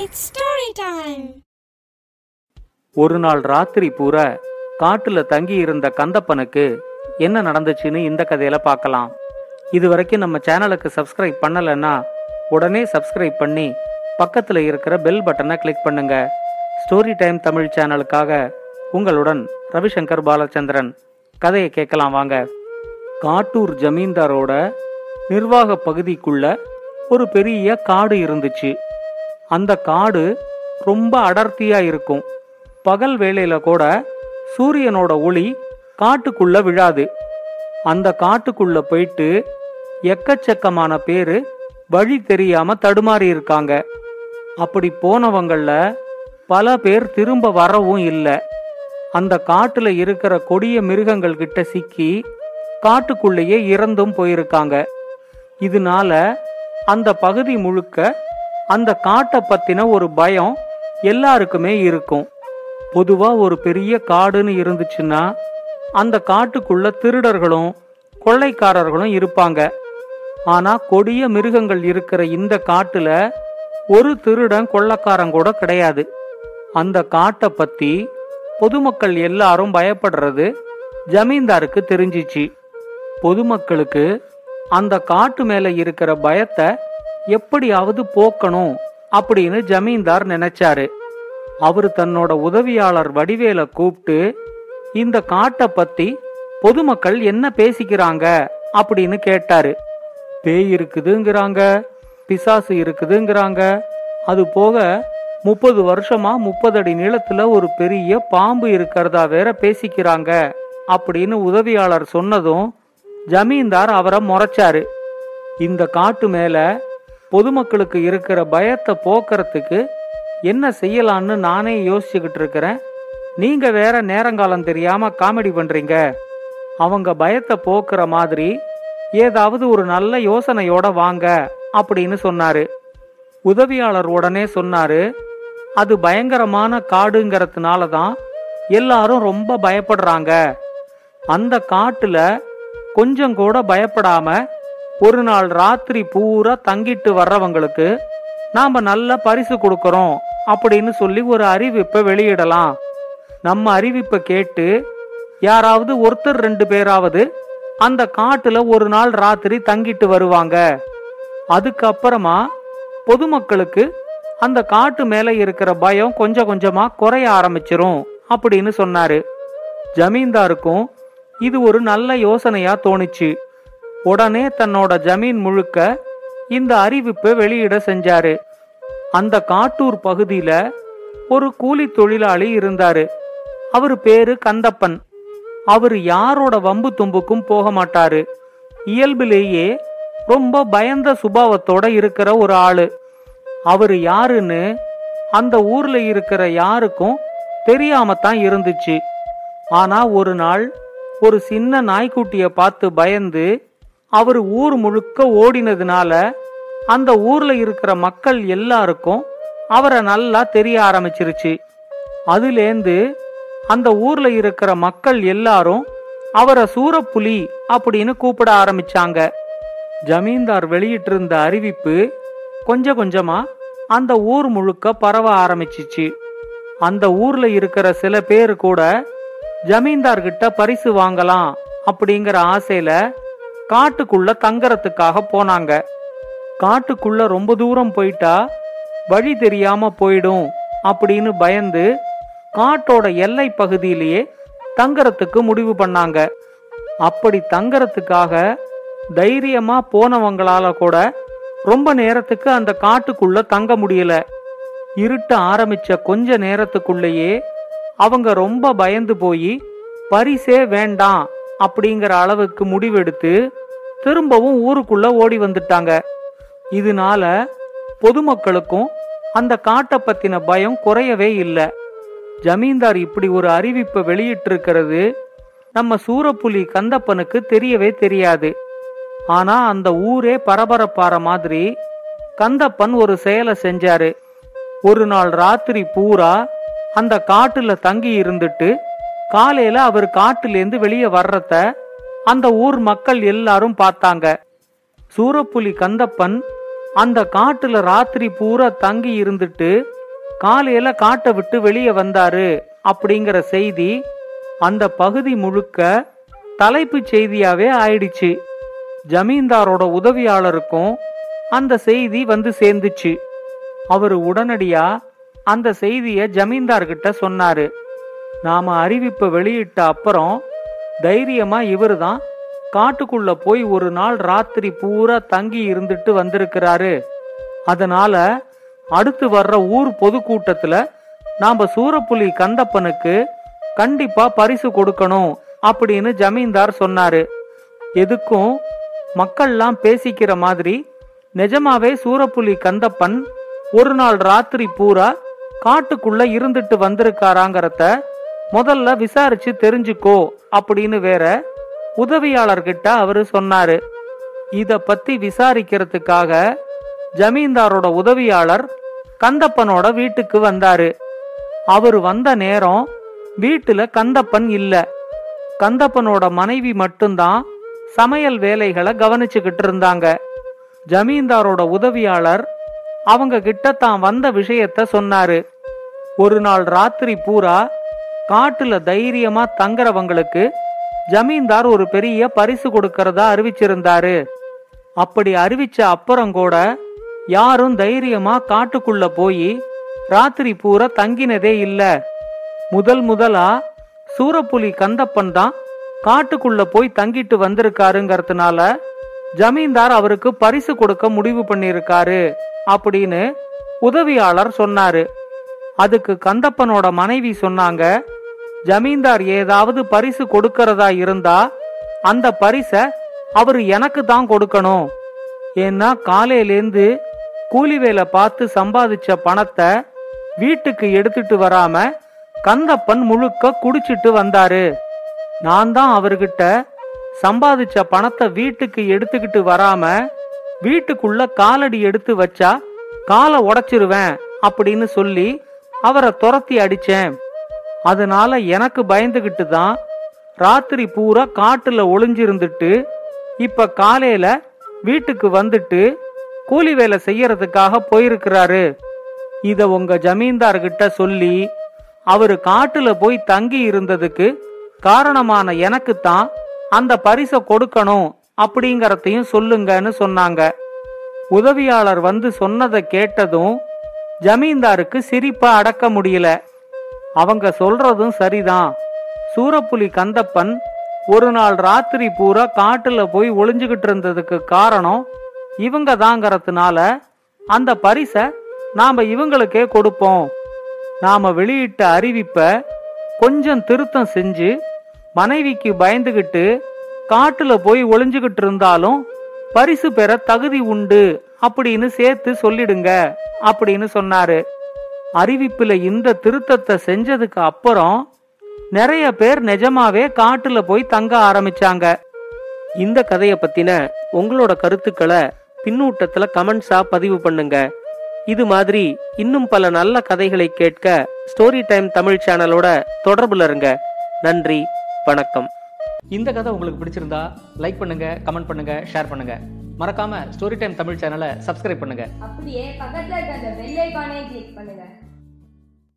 It's story time. ஒரு நாள் ராத்திரி பூரா காட்டுல தங்கி இருந்த கந்தப்பனுக்கு என்ன நடந்துச்சுன்னு இந்த கதையில பார்க்கலாம். இது வரைக்கும் நம்ம சேனலுக்கு சப்ஸ்கிரைப் பண்ணலன்னா உடனே சப்ஸ்கிரைப் பண்ணி பக்கத்துல இருக்கிற பெல் பட்டனை கிளிக் பண்ணுங்க. ஸ்டோரி டைம் தமிழ் சேனலுக்காக உங்களுடன் ரவிசங்கர் பாலச்சந்திரன். கதையை கேட்கலாம் வாங்க. காட்டூர் ஜமீன்தாரோட நிர்வாக பகுதிக்குள்ள ஒரு பெரிய காடு இருந்துச்சு. அந்த காடு ரொம்ப அடர்த்தியா இருக்கும். பகல் வேளையில கூட சூரியனோட ஒளி காட்டுக்குள்ள விழாது. அந்த காட்டுக்குள்ள போயிட்டு எக்கச்சக்கமான பேரு வழி தெரியாம தடுமாறி இருக்காங்க. அப்படி போனவங்கள பல பேர் திரும்ப வரவும் இல்லை. அந்த காட்டுல இருக்கிற கொடிய மிருகங்கள் கிட்ட சிக்கி காட்டுக்குள்ளேயே இறந்தும் போயிருக்காங்க. இதனால அந்த பகுதி முழுக்க அந்த காட்டை பத்தின ஒரு பயம் எல்லாருக்குமே இருக்கும். பொதுவா ஒரு பெரிய காடுன்னு இருந்துச்சுன்னா அந்த காட்டுக்குள்ள திருடர்களும் கொள்ளைக்காரர்களும் இருப்பாங்க. ஆனா கொடிய மிருகங்கள் இருக்கிற இந்த காட்டுல ஒரு திருடன் கொள்ளைக்காரன் கூட கிடையாது. அந்த காட்டை பத்தி பொதுமக்கள் எல்லாரும் பயப்படுறது ஜமீன்தாருக்கு தெரிஞ்சிச்சு. பொதுமக்களுக்கு அந்த காட்டு மேல இருக்கிற பயத்தை எப்படியாவது போக்கணும் அப்படின்னு ஜமீன்தார் நினைச்சாரு. அவரு தன்னோட உதவியாளர் வடிவேலை கூப்பிட்டு இந்த காட்டை பத்தி பொதுமக்கள் என்ன பேசிக்கிறாங்க அப்படின்னு கேட்டாரு. பேய் இருக்குதுங்கிறாங்க, பிசாசு இருக்குதுங்கிறாங்க, அது போக 30 வருஷமா 30 அடி நீளத்துல ஒரு பெரிய பாம்பு இருக்கிறதா வேற பேசிக்கிறாங்க அப்படின்னு உதவியாளர் சொன்னதும் ஜமீன்தார் அவரை முறைச்சாரு. இந்த காட்டு மேல பொதுமக்களுக்கு இருக்கிற பயத்தை போக்குறதுக்கு என்ன செய்யலான்னு நானே யோசிச்சுக்கிட்டு இருக்கிறேன், நீங்க வேற நேரங்காலம் தெரியாம காமெடி பண்றீங்க, அவங்க பயத்தை போக்குற மாதிரி ஏதாவது ஒரு நல்ல யோசனையோட வாங்க அப்படின்னு சொன்னாரு. உதவியாளர் உடனே சொன்னாரு, அது பயங்கரமான காடுங்கிறதுனால தான் எல்லாரும் ரொம்ப பயப்படுறாங்க. அந்த காட்டுல கொஞ்சம் கூட பயப்படாம ஒரு நாள் ராத்திரி பூரா தங்கிட்டு வர்றவங்களுக்கு நாம நல்ல பரிசு கொடுக்கறோம் அப்படின்னு சொல்லி ஒரு அறிவிப்பை வெளியிடலாம். நம்ம அறிவிப்பை கேட்டு யாராவது ஒருத்தர் 2 பேராவது அந்த காட்டுல ஒரு நாள் ராத்திரி தங்கிட்டு வருவாங்க. அதுக்கப்புறமா பொதுமக்களுக்கு அந்த காட்டு மேல இருக்கிற பயம் கொஞ்சம் கொஞ்சமா குறைய ஆரம்பிச்சிரும் அப்படின்னு சொன்னாரு. ஜமீன்தாருக்கும் இது ஒரு நல்ல யோசனையா தோணுச்சு. உடனே தன்னோட ஜமீன் முழுக்க இந்த அறிவிப்பை வெளியிட செஞ்சாரு. அந்த காட்டூர் பகுதியில ஒரு கூலி தொழிலாளி இருந்தாரு. அவரு பேரு கந்தப்பன். அவரு யாரோட வம்பு தும்புக்கும் போக மாட்டாரு. இயல்பிலேயே ரொம்ப பயந்த சுபாவத்தோட இருக்கிற ஒரு ஆளு. அவரு யாருன்னு அந்த ஊர்ல இருக்கிற யாருக்கும் தெரியாமத்தான் இருந்துச்சு. ஆனா ஒரு நாள் ஒரு சின்ன நாய்க்குட்டிய பார்த்து பயந்து அவரு ஊர் முழுக்க ஓடினதுனால அந்த ஊர்ல இருக்கிற மக்கள் எல்லாருக்கும் அவரை நல்லா தெரிய ஆரம்பிச்சிருச்சு. அதுலேந்து அந்த ஊர்ல இருக்கிற மக்கள் எல்லாரும் அவரை சூரப்புலி அப்படின்னு கூப்பிட ஆரம்பிச்சாங்க. ஜமீன்தார் வெளியிட்டிருந்த அறிவிப்பு கொஞ்சம் கொஞ்சமா அந்த ஊர் முழுக்க பரவ ஆரம்பிச்சிச்சு. அந்த ஊர்ல இருக்கிற சில பேரு கூட ஜமீன்தார்கிட்ட பரிசு வாங்கலாம் அப்படிங்கிற ஆசையில காட்டுக்குள்ள தங்கறதுக்காக போனாங்க. காட்டுக்குள்ள ரொம்ப தூரம் போயிட்டா வழி தெரியாம போயிடும் அப்படின்னு பயந்து காட்டோட எல்லை பகுதியிலேயே தங்கறதுக்கு முடிவு பண்ணாங்க. அப்படி தங்கறதுக்காக தைரியமா போனவங்களால கூட ரொம்ப நேரத்துக்கு அந்த காட்டுக்குள்ள தங்க முடியல. இருட்ட ஆரம்பிச்ச கொஞ்ச நேரத்துக்குள்ளேயே அவங்க ரொம்ப பயந்து போய் பரிசே வேண்டாம் அப்படிங்கிற அளவுக்கு முடிவெடுத்து திரும்பவும் ஊருக்குள்ள ஓடி வந்துட்டாங்க. இதனால பொதுமக்களுக்கும் அந்த காட்டை பத்தின பயம் குறையவே இல்லை. ஜமீன்தார் இப்படி ஒரு அறிவிப்பை வெளியிட்டிருக்கிறது நம்ம சூரப்புலி கந்தப்பனுக்கு தெரியவே தெரியாது. ஆனா அந்த ஊரே பரபரப்பாற மாதிரி கந்தப்பன் ஒரு செயலை செஞ்சாரு. ஒரு நாள் ராத்திரி பூரா அந்த காட்டுல தங்கி இருந்துட்டு காலையில அவர் காட்டுலேருந்து வெளியே வர்றத அந்த ஊர் மக்கள் எல்லாரும் பார்த்தாங்க. சூரப்புலி கந்தப்பன் அந்த காட்டுல ராத்திரி பூரா தங்கி இருந்துட்டு காலையில காட்டை விட்டு வெளியே வந்தாரு அப்படிங்கிற செய்தி அந்த பகுதி முழுக்க தலைப்பு செய்தியாவே ஆயிடுச்சு. ஜமீன்தாரோட உதவியாளருக்கும் அந்த செய்தி வந்து சேர்ந்துச்சு. அவரு உடனடியா அந்த செய்திய ஜமீன்தார்கிட்ட சொன்னாரு. நாம அறிவிப்பை வெளியிட்ட அப்புறம் தைரியமா இவரு தான் காட்டுக்குள்ள போய் ஒரு நாள் ராத்திரி பூரா தங்கி இருந்துட்டு வந்திருக்கிறாரு, அதனால அடுத்து வர்ற ஊர் பொதுக்கூட்டத்துல நாம சூரப்புலி கந்தப்பனுக்கு கண்டிப்பா பரிசு கொடுக்கணும் அப்படின்னு ஜமீன்தார் சொன்னாரு. எதுக்கும் மக்கள்லாம் பேசிக்கிற மாதிரி நிஜமாவே சூரப்புலி கந்தப்பன் ஒரு நாள் ராத்திரி பூரா காட்டுக்குள்ள இருந்துட்டு வந்திருக்காராங்கிறத முதல்ல விசாரிச்சு தெரிஞ்சுக்கோ அப்படின்னு வேற உதவியாளர்கிட்ட அவரு சொன்னாரு. இத பத்தி விசாரிக்கிறதுக்காக ஜமீன்தாரோட உதவியாளர் கந்தப்பனோட வீட்டுக்கு வந்தாரு. அவரு வந்த நேரம் வீட்டுல கந்தப்பன் இல்ல. கந்தப்பனோட மனைவி மட்டும்தான் சமையல் வேலைகளை கவனிச்சுக்கிட்டு இருந்தாங்க. ஜமீன்தாரோட உதவியாளர் அவங்க கிட்ட தான் வந்த விஷயத்த சொன்னாரு. ஒரு நாள் ராத்திரி பூரா காட்டுல தைரியமா தங்குறவங்களுக்கு ஜமீன்தார் ஒரு பெரிய பரிசு கொடுக்கறதா அறிவிச்சிருந்தாரு. அப்படி அறிவிச்ச அப்புறம் கூட யாரும் தைரியமா காட்டுக்குள்ள போய் ராத்திரி பூரா தங்கினதே இல்ல. முதலா சூரப்புலி கந்தப்பன் தான் காட்டுக்குள்ள போய் தங்கிட்டு வந்திருக்காருங்கிறதுனால ஜமீன்தார் அவருக்கு பரிசு கொடுக்க முடிவு பண்ணிருக்காரு அப்படின்னு உதவியாளர் சொன்னாரு. அதுக்கு கந்தப்பனோட மனைவி சொன்னாங்க, ஜமீன்தார் ஏதாவது பரிசு கொடுக்கறதா இருந்தா அந்த பரிச அவரு எனக்கு தான் கொடுக்கணும், ஏன்னா காலையிலேந்து கூலி வேலை பார்த்து சம்பாதிச்ச பணத்தை வீட்டுக்கு எடுத்துட்டு வராம கந்தப்பன் முழுக்க குடிச்சிட்டு வந்தாரு. நான் தான் அவர்கிட்ட சம்பாதிச்ச பணத்தை வீட்டுக்கு எடுத்துக்கிட்டு வராம வீட்டுக்குள்ள காலடி எடுத்து வச்சா காலை உடைச்சிருவேன் அப்படின்னு சொல்லி அவரை துரத்தி அடிச்சேன். அதனால எனக்கு பயந்துகிட்டு தான் ராத்திரி பூரா காட்டுல ஒளிஞ்சிருந்துட்டு இப்ப காலையில வீட்டுக்கு வந்துட்டு கூலி வேலை செய்யறதுக்காக போயிருக்கிறாரு. இத உங்க ஜமீன்தார்கிட்ட சொல்லி அவரு காட்டுல போய் தங்கி இருந்ததுக்கு காரணமான எனக்குத்தான் அந்த பரிசை கொடுக்கணும் அப்படிங்கறதையும் சொல்லுங்கன்னு சொன்னாங்க. உதவியாளர் வந்து சொன்னதை கேட்டதும் ஜமீன்தாருக்கு சிரிப்பா அடக்க முடியல. அவங்க சொல்றதும் சரிதான், சூரப்புலி கந்தப்பன் ஒரு நாள் ராத்திரி பூரா காட்டுல போய் ஒளிஞ்சுகிட்டு இருந்ததுக்கு காரணம் இவங்க தாங்கிறதுனால அந்த பரிச நாம இவங்களுக்கே கொடுப்போம். நாம வெளியிட்ட அறிவிப்ப கொஞ்சம் திருத்தம் செஞ்சு மனைவிக்கு பயந்துகிட்டு காட்டுல போய் ஒளிஞ்சுகிட்டு இருந்தாலும் பரிசு பெற தகுதி உண்டு அப்படின்னு சேர்த்து சொல்லிடுங்க அப்படின்னு சொன்னாரு. அறிவிப்புல இந்த திருத்தத்தை செஞ்சதுக்கு அப்புறம் நிறைய பேர் நிஜமாவே காட்டுல போய் தங்க ஆரம்பிச்சாங்க. இந்த கதையை பத்தின உங்களோட கருத்துக்களை பின்னூட்டத்துல கமெண்ட்ஸா பதிவு பண்ணுங்க. இது மாதிரி இன்னும் பல நல்ல கதைகளை கேட்க ஸ்டோரி டைம் தமிழ் சேனலோட தொடர்புல இருங்க. நன்றி, வணக்கம். இந்த கதை உங்களுக்கு பிடிச்சிருந்தா லைக் பண்ணுங்க, கமெண்ட் பண்ணுங்க, ஷேர் பண்ணுங்க. மறக்காம ஸ்டோரி டைம் தமிழ் சேனலை சப்ஸ்கிரைப் பண்ணுங்க. அப்படியே பக்கத்துல இருக்க அந்த பெல் ஐகானை கிளிக் பண்ணுங்க.